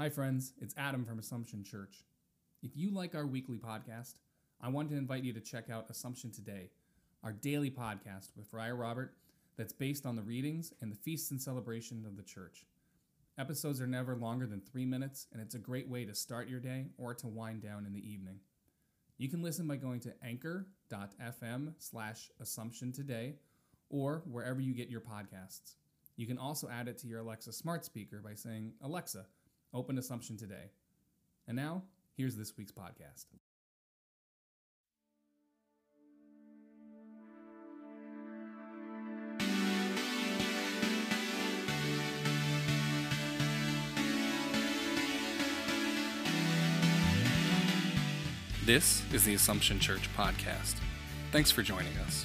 Hi friends, it's Adam from Assumption Church. If you like our weekly podcast, I want to invite you to check out Assumption Today, our daily podcast with Friar Robert that's based on the readings and the feasts and celebration of the church. Episodes are never longer than 3 minutes, and it's a great way to start your day or to wind down in the evening. You can listen by going to anchor.fm/AssumptionToday or wherever you get your podcasts. You can also add it to your Alexa smart speaker by saying, "Alexa, open Assumption Today." And now, here's this week's podcast. This is the Assumption Church Podcast. Thanks for joining us.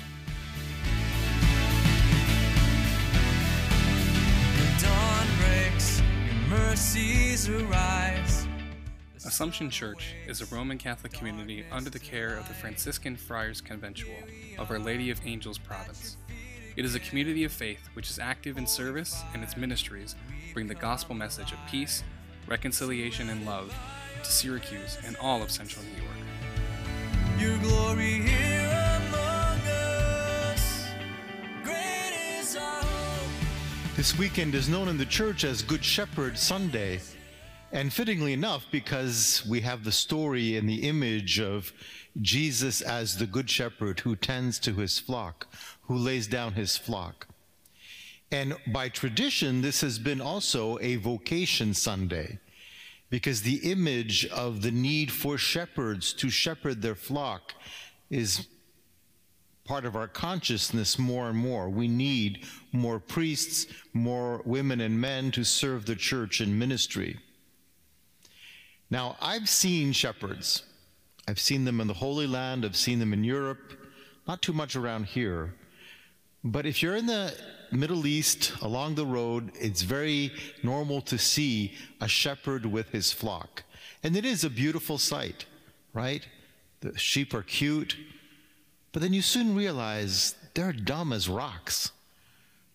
The dawn breaks, your mercies arise. Assumption Church is a Roman Catholic community under the care of the Franciscan Friars Conventual of Our Lady of Angels Province. It is a community of faith which is active in service, and its ministries bring the gospel message of peace, reconciliation, and love to Syracuse and all of Central New York. Your glory here among us, great is our hope. This weekend is known in the church as Good Shepherd Sunday, and fittingly enough, because we have the story and the image of Jesus as the Good Shepherd who tends to his flock, who lays down his flock. And by tradition, this has been also a vocation Sunday, because the image of the need for shepherds to shepherd their flock is part of our consciousness more and more. We need more priests, more women and men to serve the church in ministry. Now, I've seen shepherds. I've seen them in the Holy Land. I've seen them in Europe, not too much around here. But if you're in the Middle East, along the road, it's very normal to see a shepherd with his flock. And it is a beautiful sight, right? The sheep are cute. But then you soon realize they're dumb as rocks.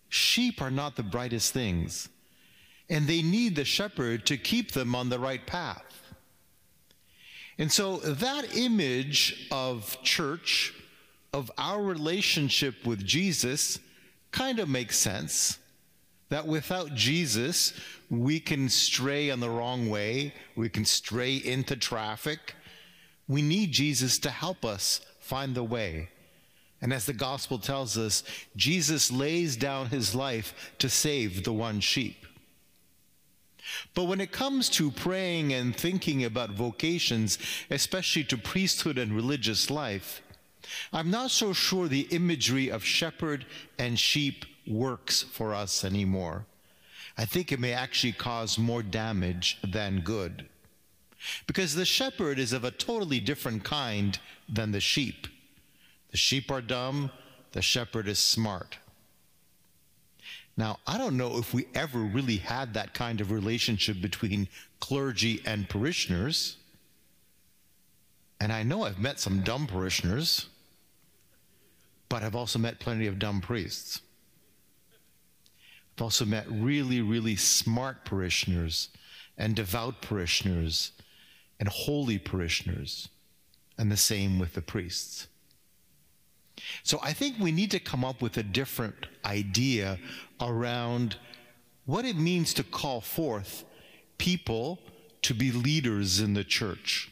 Sheep are not the brightest things, and they need the shepherd to keep them on the right path. And so that image of church, of our relationship with Jesus, kind of makes sense, that without Jesus, we can stray on the wrong way, we can stray into traffic. We need Jesus to help us find the way. And as the gospel tells us, Jesus lays down his life to save the one sheep. But when it comes to praying and thinking about vocations, especially to priesthood and religious life, I'm not so sure the imagery of shepherd and sheep works for us anymore. I think it may actually cause more damage than good, because the shepherd is of a totally different kind than the sheep. The sheep are dumb, the shepherd is smart. Now, I don't know if we ever really had that kind of relationship between clergy and parishioners. And I know I've met some dumb parishioners, but I've also met plenty of dumb priests. I've also met really, really smart parishioners and devout parishioners and holy parishioners, and the same with the priests. So I think we need to come up with a different idea around what it means to call forth people to be leaders in the church.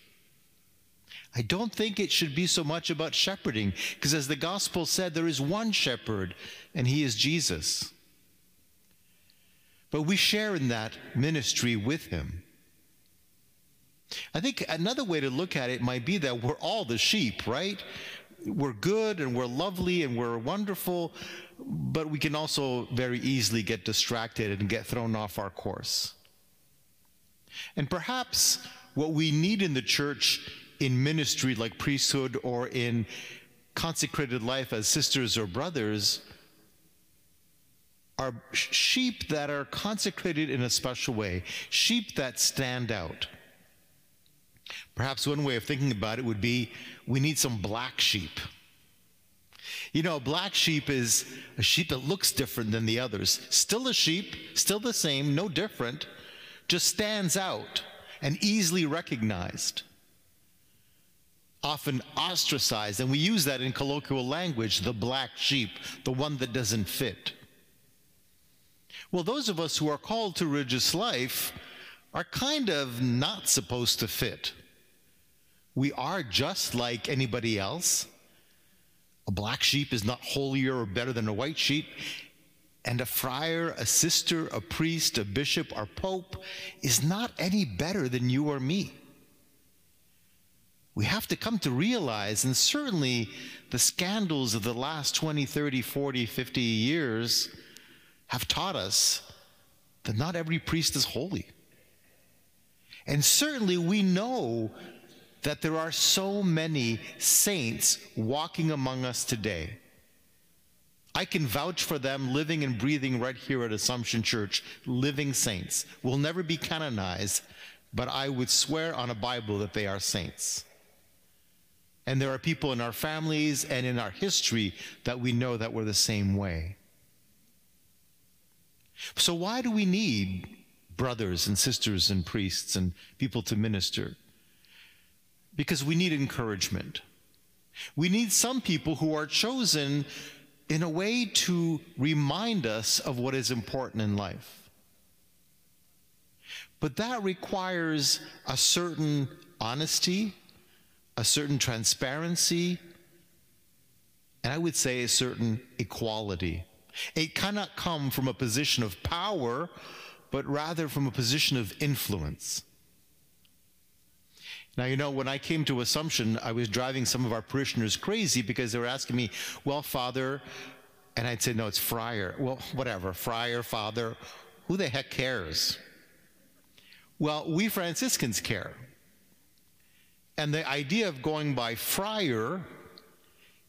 I don't think it should be so much about shepherding, because as the gospel said, there is one shepherd, and he is Jesus. But we share in that ministry with him. I think another way to look at it might be that we're all the sheep, right? We're good and we're lovely and we're wonderful, but we can also very easily get distracted and get thrown off our course. And perhaps what we need in the church, in ministry like priesthood or in consecrated life as sisters or brothers, are sheep that are consecrated in a special way, sheep that stand out. Perhaps one way of thinking about it would be, we need some black sheep. You know, a black sheep is a sheep that looks different than the others. Still a sheep, still the same, no different, just stands out and easily recognized, often ostracized, and we use that in colloquial language, the black sheep, the one that doesn't fit. Well, those of us who are called to religious life are kind of not supposed to fit. We are just like anybody else. A black sheep is not holier or better than a white sheep. And a friar, a sister, a priest, a bishop, or pope is not any better than you or me. We have to come to realize, and certainly the scandals of the last 20, 30, 40, 50 years have taught us that not every priest is holy. And certainly we know that there are so many saints walking among us today. I can vouch for them living and breathing right here at Assumption Church, living saints. Will never be canonized, but I would swear on a Bible that they are saints. And there are people in our families and in our history that we know that were the same way. So why do we need brothers and sisters and priests and people to minister? Because we need encouragement. We need some people who are chosen in a way to remind us of what is important in life. But that requires a certain honesty, a certain transparency, and I would say a certain equality. It cannot come from a position of power, but rather from a position of influence. Now, you know, when I came to Assumption, I was driving some of our parishioners crazy because they were asking me, well, Father, and I'd say, no, it's friar. Well, whatever, friar, father, who the heck cares? Well, we Franciscans care. And the idea of going by friar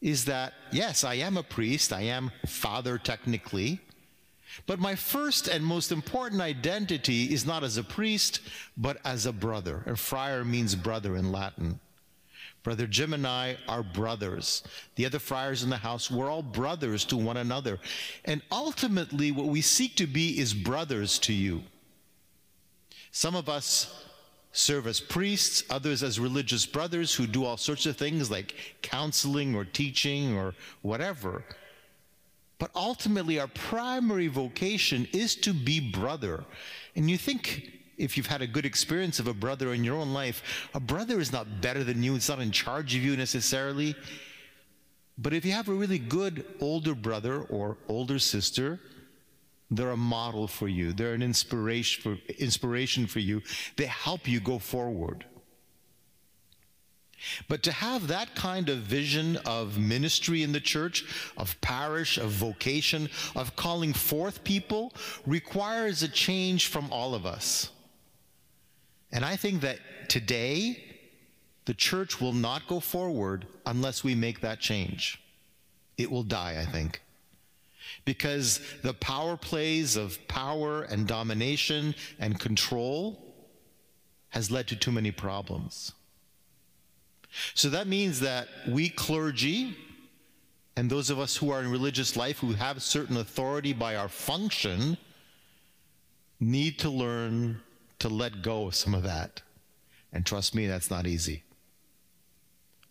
is that, yes, I am a priest, I am father technically, but my first and most important identity is not as a priest, but as a brother. And friar means brother in Latin. Brother Jim and I are brothers. The other friars in the house, we're all brothers to one another. And ultimately, what we seek to be is brothers to you. Some of us serve as priests, others as religious brothers who do all sorts of things like counseling or teaching or whatever. But ultimately, our primary vocation is to be brother. And you think, if you've had a good experience of a brother in your own life, a brother is not better than you, it's not in charge of you necessarily. But if you have a really good older brother or older sister, they're a model for you. They're an inspiration for you. They help you go forward. But to have that kind of vision of ministry in the church, of parish, of vocation, of calling forth people, requires a change from all of us. And I think that today, the church will not go forward unless we make that change. It will die, I think. Because the power plays of power and domination and control has led to too many problems. So that means that we clergy and those of us who are in religious life who have certain authority by our function need to learn to let go of some of that. And trust me, that's not easy.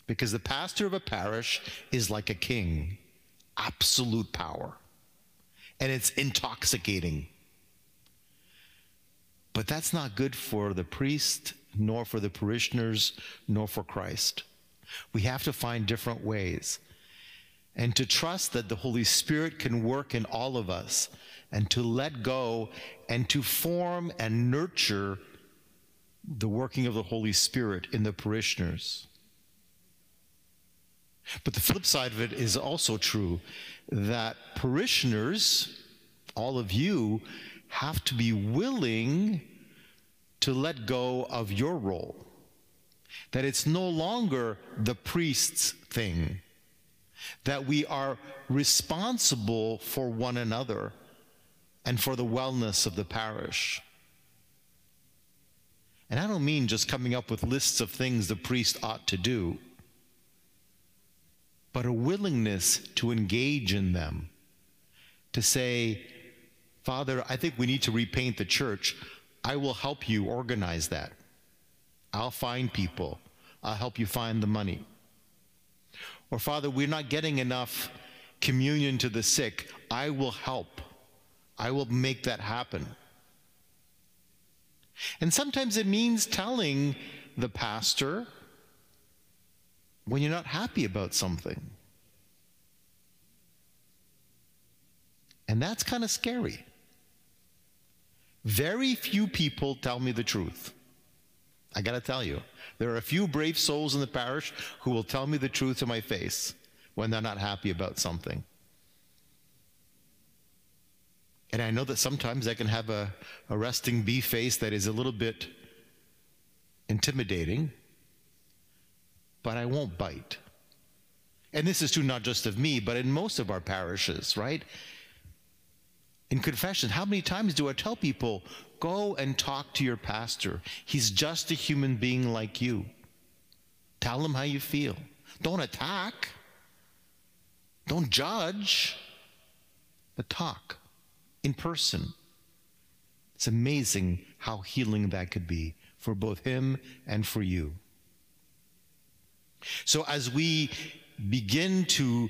Because the pastor of a parish is like a king, absolute power. And it's intoxicating. But that's not good for the priest, nor for the parishioners, nor for Christ. We have to find different ways and to trust that the Holy Spirit can work in all of us and to let go and to form and nurture the working of the Holy Spirit in the parishioners. But the flip side of it is also true, that parishioners, all of you, have to be willing to let go of your role, that it's no longer the priest's thing, that we are responsible for one another and for the wellness of the parish. And I don't mean just coming up with lists of things the priest ought to do, but a willingness to engage in them, to say, Father, I think we need to repaint the church. I will help you organize that. I'll find people. I'll help you find the money. Or, Father, we're not getting enough communion to the sick. I will help. I will make that happen. And sometimes it means telling the pastor when you're not happy about something. And that's kind of scary. Very few people tell me the truth. I gotta tell you, there are a few brave souls in the parish who will tell me the truth in my face when they're not happy about something. And I know that sometimes I can have a resting bee face that is a little bit intimidating, but I won't bite. And this is true not just of me, but in most of our parishes, right? In confession, how many times do I tell people, go and talk to your pastor. He's just a human being like you. Tell him how you feel. Don't attack. Don't judge. But talk in person. It's amazing how healing that could be for both him and for you. So as we begin to,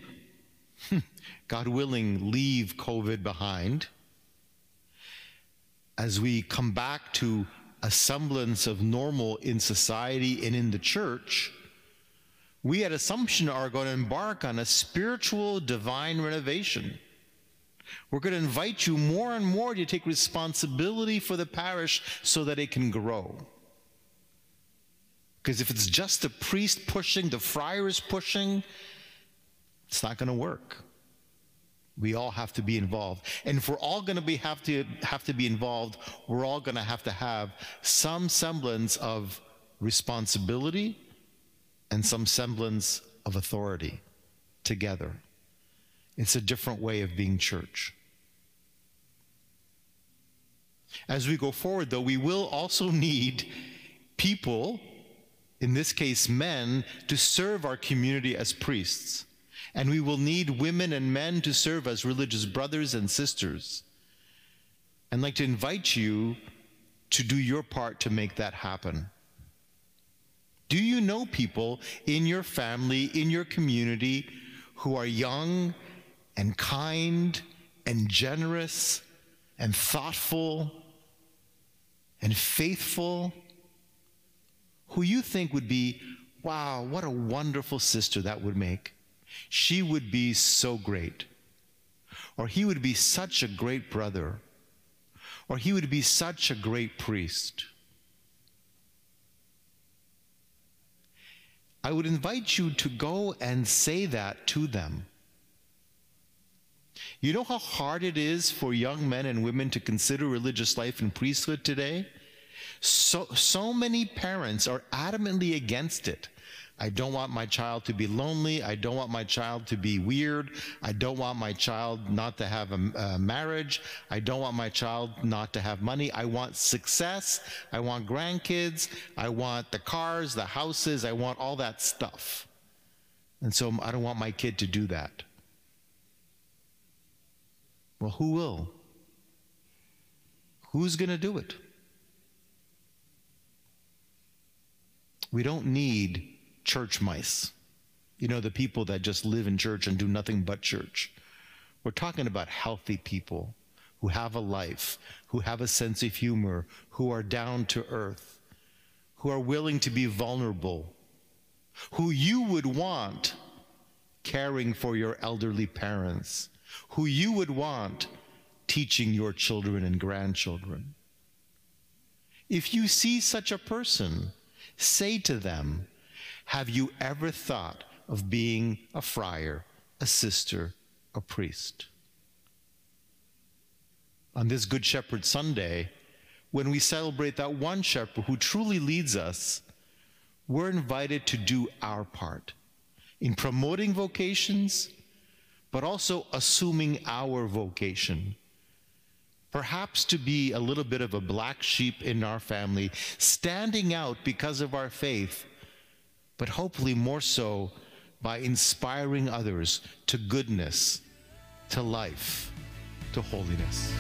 God willing, leave COVID behind, as we come back to a semblance of normal in society and in the church, we at Assumption are going to embark on a spiritual divine renovation. We're going to invite you more and more to take responsibility for the parish so that it can grow. Because if it's just the priest pushing, the friar is pushing, it's not going to work. We all have to be involved. And if we're all going to have to be involved, we're all going to have some semblance of responsibility and some semblance of authority together. It's a different way of being church. As we go forward, though, we will also need people, in this case men, to serve our community as priests. And we will need women and men to serve as religious brothers and sisters. I'd like to invite you to do your part to make that happen. Do you know people in your family, in your community, who are young and kind and generous and thoughtful and faithful, who you think would be, wow, what a wonderful sister that would make? She would be so great, or he would be such a great brother, or he would be such a great priest. I would invite you to go and say that to them. You know how hard it is for young men and women to consider religious life and priesthood today? So many parents are adamantly against it. I don't want my child to be lonely. I don't want my child to be weird. I don't want my child not to have a marriage. I don't want my child not to have money. I want success. I want grandkids. I want the cars, the houses. I want all that stuff. And so I don't want my kid to do that. Well, who will? Who's going to do it? We don't need church mice. You know, the people that just live in church and do nothing but church. We're talking about healthy people who have a life, who have a sense of humor, who are down to earth, who are willing to be vulnerable, who you would want caring for your elderly parents, who you would want teaching your children and grandchildren. If you see such a person, say to them, have you ever thought of being a friar, a sister, a priest? On this Good Shepherd Sunday, when we celebrate that one shepherd who truly leads us, we're invited to do our part in promoting vocations, but also assuming our vocation. Perhaps to be a little bit of a black sheep in our family, standing out because of our faith, but hopefully more so by inspiring others to goodness, to life, to holiness.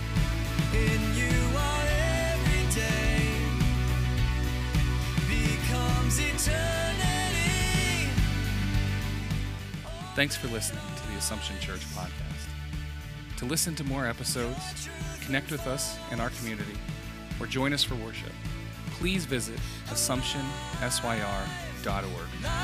In you are every day. comes eternity. Thanks for listening to the Assumption Church podcast. To listen to more episodes, connect with us in our community, or join us for worship, please visit AssumptionSYR.org.